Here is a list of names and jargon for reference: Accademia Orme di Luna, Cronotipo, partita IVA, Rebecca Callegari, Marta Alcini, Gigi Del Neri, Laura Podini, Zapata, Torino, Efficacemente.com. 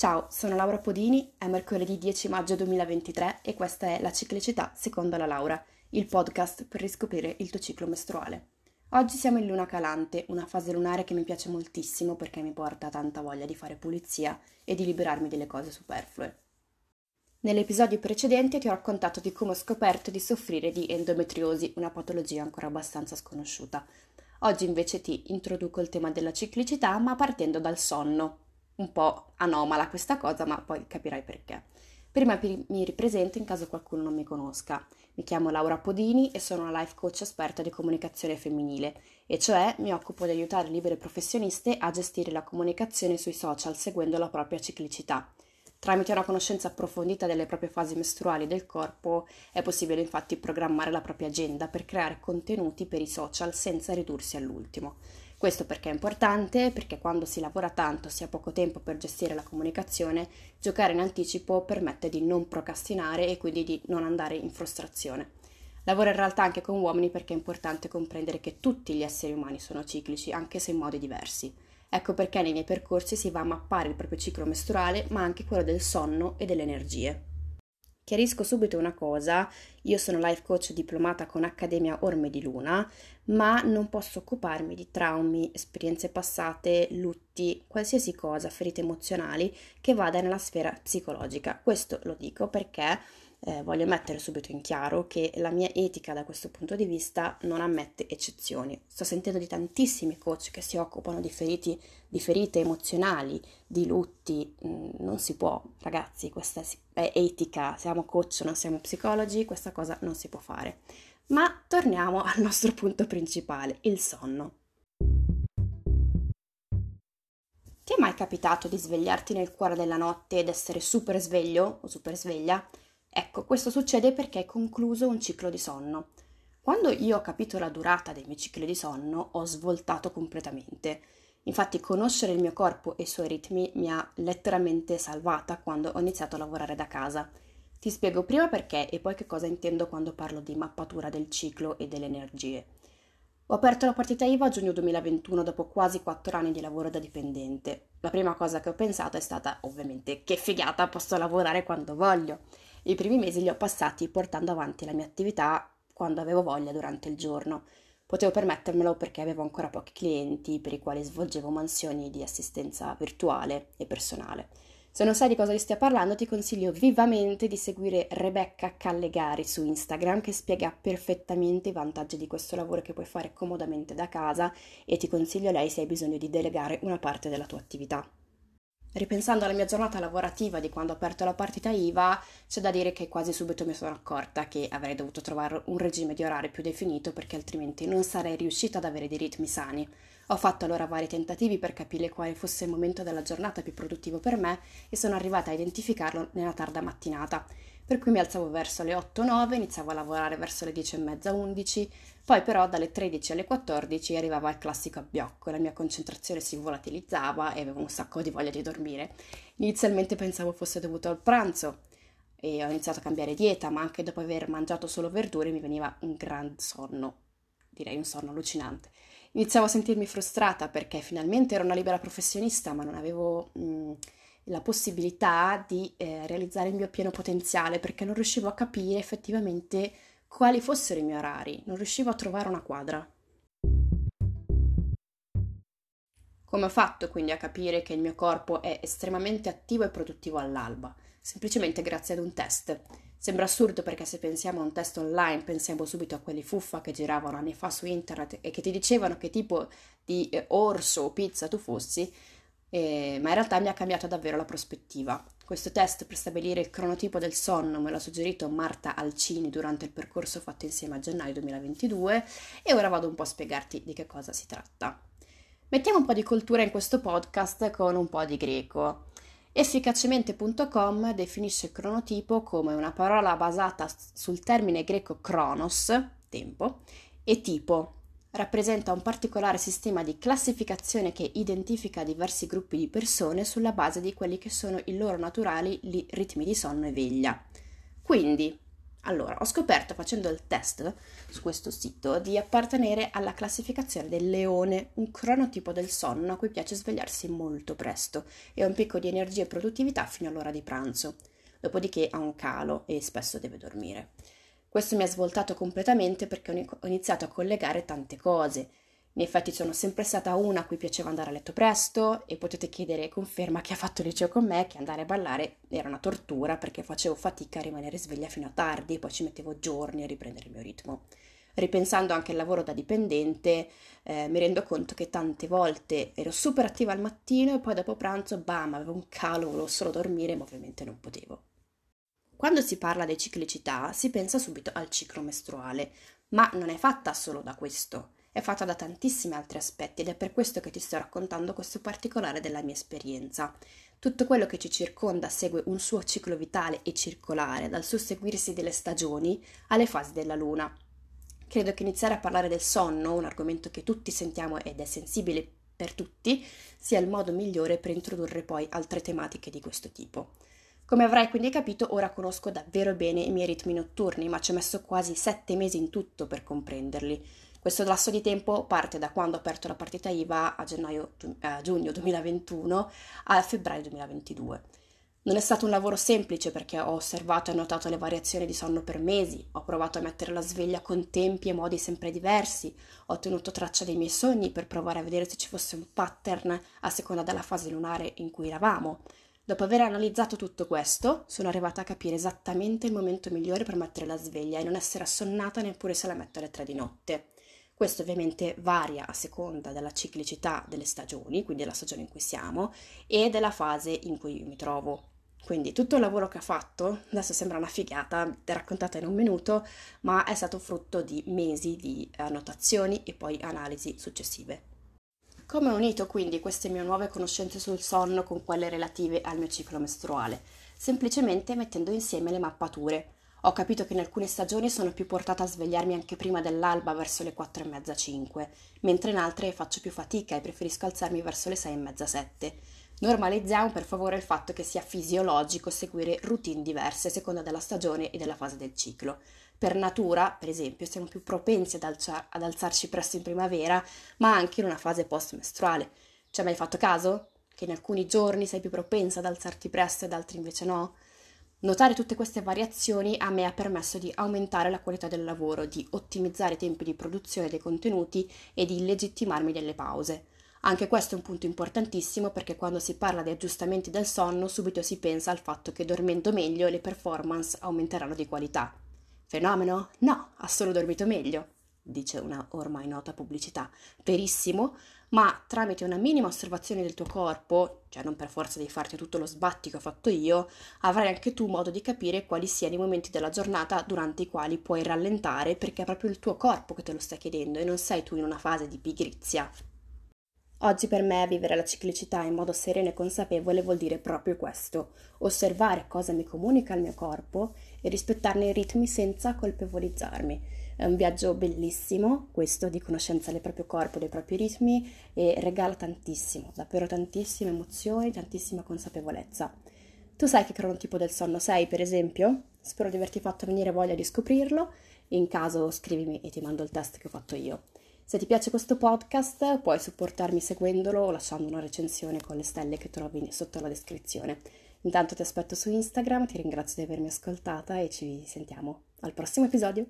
Ciao, sono Laura Podini, è mercoledì 10 maggio 2023 e questa è La ciclicità secondo la Laura, il podcast per riscoprire il tuo ciclo mestruale. Oggi siamo in luna calante, una fase lunare che mi piace moltissimo perché mi porta tanta voglia di fare pulizia e di liberarmi delle cose superflue. Nell'episodio precedente ti ho raccontato di come ho scoperto di soffrire di endometriosi, una patologia ancora abbastanza sconosciuta. Oggi invece ti introduco il tema della ciclicità, ma partendo dal sonno. Un po' anomala questa cosa, ma poi capirai perché. Prima mi ripresento in caso qualcuno non mi conosca. Mi chiamo Laura Podini e sono una life coach esperta di comunicazione femminile, e cioè mi occupo di aiutare libere professioniste a gestire la comunicazione sui social seguendo la propria ciclicità. Tramite una conoscenza approfondita delle proprie fasi mestruali del corpo è possibile infatti programmare la propria agenda per creare contenuti per i social senza ridursi all'ultimo. Questo perché è importante, perché quando si lavora tanto si ha poco tempo per gestire la comunicazione, giocare in anticipo permette di non procrastinare e quindi di non andare in frustrazione. Lavoro in realtà anche con uomini perché è importante comprendere che tutti gli esseri umani sono ciclici, anche se in modi diversi. Ecco perché nei miei percorsi si va a mappare il proprio ciclo mestruale, ma anche quello del sonno e delle energie. Chiarisco subito una cosa, io sono life coach diplomata con Accademia Orme di Luna, ma non posso occuparmi di traumi, esperienze passate, lutti, qualsiasi cosa, ferite emozionali che vada nella sfera psicologica. Questo lo dico perché voglio mettere subito in chiaro che la mia etica da questo punto di vista non ammette eccezioni. Sto sentendo di tantissimi coach che si occupano di ferite emozionali, di lutti. Non si può, ragazzi, questa è etica, siamo coach, non siamo psicologi, questa cosa non si può fare. Ma torniamo al nostro punto principale, il sonno. Ti è mai capitato di svegliarti nel cuore della notte ed essere super sveglio o super sveglia? Ecco, questo succede perché è concluso un ciclo di sonno. Quando io ho capito la durata dei miei cicli di sonno, ho svoltato completamente. Infatti, conoscere il mio corpo e i suoi ritmi mi ha letteralmente salvata quando ho iniziato a lavorare da casa. Ti spiego prima perché e poi che cosa intendo quando parlo di mappatura del ciclo e delle energie. Ho aperto la partita IVA a giugno 2021 dopo quasi 4 anni di lavoro da dipendente. La prima cosa che ho pensato è stata, ovviamente, che figata, posso lavorare quando voglio. I primi mesi li ho passati portando avanti la mia attività quando avevo voglia durante il giorno. Potevo permettermelo perché avevo ancora pochi clienti per i quali svolgevo mansioni di assistenza virtuale e personale. Se non sai di cosa ti stia parlando, ti consiglio vivamente di seguire Rebecca Callegari su Instagram, che spiega perfettamente i vantaggi di questo lavoro che puoi fare comodamente da casa, e ti consiglio lei se hai bisogno di delegare una parte della tua attività. Ripensando alla mia giornata lavorativa di quando ho aperto la partita IVA, c'è da dire che quasi subito mi sono accorta che avrei dovuto trovare un regime di orario più definito perché altrimenti non sarei riuscita ad avere dei ritmi sani. Ho fatto allora vari tentativi per capire quale fosse il momento della giornata più produttivo per me e sono arrivata a identificarlo nella tarda mattinata. Per cui mi alzavo verso le 8-9, iniziavo a lavorare verso le 10:30-11, poi però dalle 13 alle 14 arrivava il classico abbiocco, la mia concentrazione si volatilizzava e avevo un sacco di voglia di dormire. Inizialmente pensavo fosse dovuto al pranzo e ho iniziato a cambiare dieta, ma anche dopo aver mangiato solo verdure mi veniva un gran sonno, direi un sonno allucinante. Iniziavo a sentirmi frustrata perché finalmente ero una libera professionista, ma non avevo la possibilità di realizzare il mio pieno potenziale perché non riuscivo a capire effettivamente quali fossero i miei orari, non riuscivo a trovare una quadra. Come ho fatto quindi a capire che il mio corpo è estremamente attivo e produttivo all'alba? Semplicemente grazie ad un test. Sembra assurdo perché se pensiamo a un test online pensiamo subito a quelli fuffa che giravano anni fa su internet e che ti dicevano che tipo di orso o pizza tu fossi, ma in realtà mi ha cambiato davvero la prospettiva. Questo test per stabilire il cronotipo del sonno me l'ha suggerito Marta Alcini durante il percorso fatto insieme a gennaio 2022 e ora vado un po' a spiegarti di che cosa si tratta. Mettiamo un po' di cultura in questo podcast con un po' di greco. Efficacemente.com definisce cronotipo come una parola basata sul termine greco chronos, tempo, e tipo. Rappresenta un particolare sistema di classificazione che identifica diversi gruppi di persone sulla base di quelli che sono i loro naturali ritmi di sonno e veglia. Quindi, Allora, ho scoperto facendo il test su questo sito di appartenere alla classificazione del leone, un cronotipo del sonno a cui piace svegliarsi molto presto e ha un picco di energia e produttività fino all'ora di pranzo, dopodiché ha un calo e spesso deve dormire. Questo mi ha svoltato completamente perché ho iniziato a collegare tante cose. In effetti sono sempre stata una a cui piaceva andare a letto presto e potete chiedere conferma che ha fatto il liceo con me che andare a ballare era una tortura perché facevo fatica a rimanere sveglia fino a tardi e poi ci mettevo giorni a riprendere il mio ritmo. Ripensando anche al lavoro da dipendente mi rendo conto che tante volte ero super attiva al mattino e poi dopo pranzo bam, avevo un calo, volevo solo dormire ma ovviamente non potevo. Quando si parla di ciclicità si pensa subito al ciclo mestruale, ma non è fatta solo da questo. È fatta da tantissimi altri aspetti ed è per questo che ti sto raccontando questo particolare della mia esperienza. Tutto quello che ci circonda segue un suo ciclo vitale e circolare, dal susseguirsi delle stagioni alle fasi della luna. Credo che iniziare a parlare del sonno, un argomento che tutti sentiamo ed è sensibile per tutti, sia il modo migliore per introdurre poi altre tematiche di questo tipo. Come avrai quindi capito, ora conosco davvero bene i miei ritmi notturni, ma ci ho messo quasi 7 mesi in tutto per comprenderli. Questo lasso di tempo parte da quando ho aperto la partita IVA a giugno 2021 a febbraio 2022. Non è stato un lavoro semplice perché ho osservato e notato le variazioni di sonno per mesi, ho provato a mettere la sveglia con tempi e modi sempre diversi, ho tenuto traccia dei miei sogni per provare a vedere se ci fosse un pattern a seconda della fase lunare in cui eravamo. Dopo aver analizzato tutto questo, sono arrivata a capire esattamente il momento migliore per mettere la sveglia e non essere assonnata neppure se la metto alle 3 di notte. Questo ovviamente varia a seconda della ciclicità delle stagioni, quindi della stagione in cui siamo, e della fase in cui mi trovo. Quindi tutto il lavoro che ho fatto, adesso sembra una figata, raccontata in un minuto, ma è stato frutto di mesi di annotazioni e poi analisi successive. Come ho unito quindi queste mie nuove conoscenze sul sonno con quelle relative al mio ciclo mestruale? Semplicemente mettendo insieme le mappature. Ho capito che in alcune stagioni sono più portata a svegliarmi anche prima dell'alba verso le 4:30-5, mentre in altre faccio più fatica e preferisco alzarmi verso le 6:30-7. Normalizziamo per favore il fatto che sia fisiologico seguire routine diverse a seconda della stagione e della fase del ciclo. Per natura, per esempio, siamo più propensi ad alzarci presto in primavera, ma anche in una fase post-mestruale. Ci hai mai fatto caso? Che in alcuni giorni sei più propensa ad alzarti presto ed altri invece no? Notare tutte queste variazioni a me ha permesso di aumentare la qualità del lavoro, di ottimizzare i tempi di produzione dei contenuti e di legittimarmi delle pause. Anche questo è un punto importantissimo perché quando si parla di aggiustamenti del sonno subito si pensa al fatto che dormendo meglio le performance aumenteranno di qualità. Fenomeno? No, ha solo dormito meglio, dice una ormai nota pubblicità. Verissimo, ma tramite una minima osservazione del tuo corpo, cioè non per forza devi farti tutto lo sbatti che ho fatto io, avrai anche tu modo di capire quali siano i momenti della giornata durante i quali puoi rallentare perché è proprio il tuo corpo che te lo sta chiedendo e non sei tu in una fase di pigrizia. Oggi per me vivere la ciclicità in modo sereno e consapevole vuol dire proprio questo, osservare cosa mi comunica il mio corpo e rispettarne i ritmi senza colpevolizzarmi. È un viaggio bellissimo, questo, di conoscenza del proprio corpo, dei propri ritmi e regala tantissimo, davvero tantissime emozioni, tantissima consapevolezza. Tu sai che cronotipo del sonno sei, per esempio? Spero di averti fatto venire voglia di scoprirlo, in caso scrivimi e ti mando il test che ho fatto io. Se ti piace questo podcast puoi supportarmi seguendolo o lasciando una recensione con le stelle che trovi sotto la descrizione. Intanto ti aspetto su Instagram, ti ringrazio di avermi ascoltata e ci sentiamo al prossimo episodio.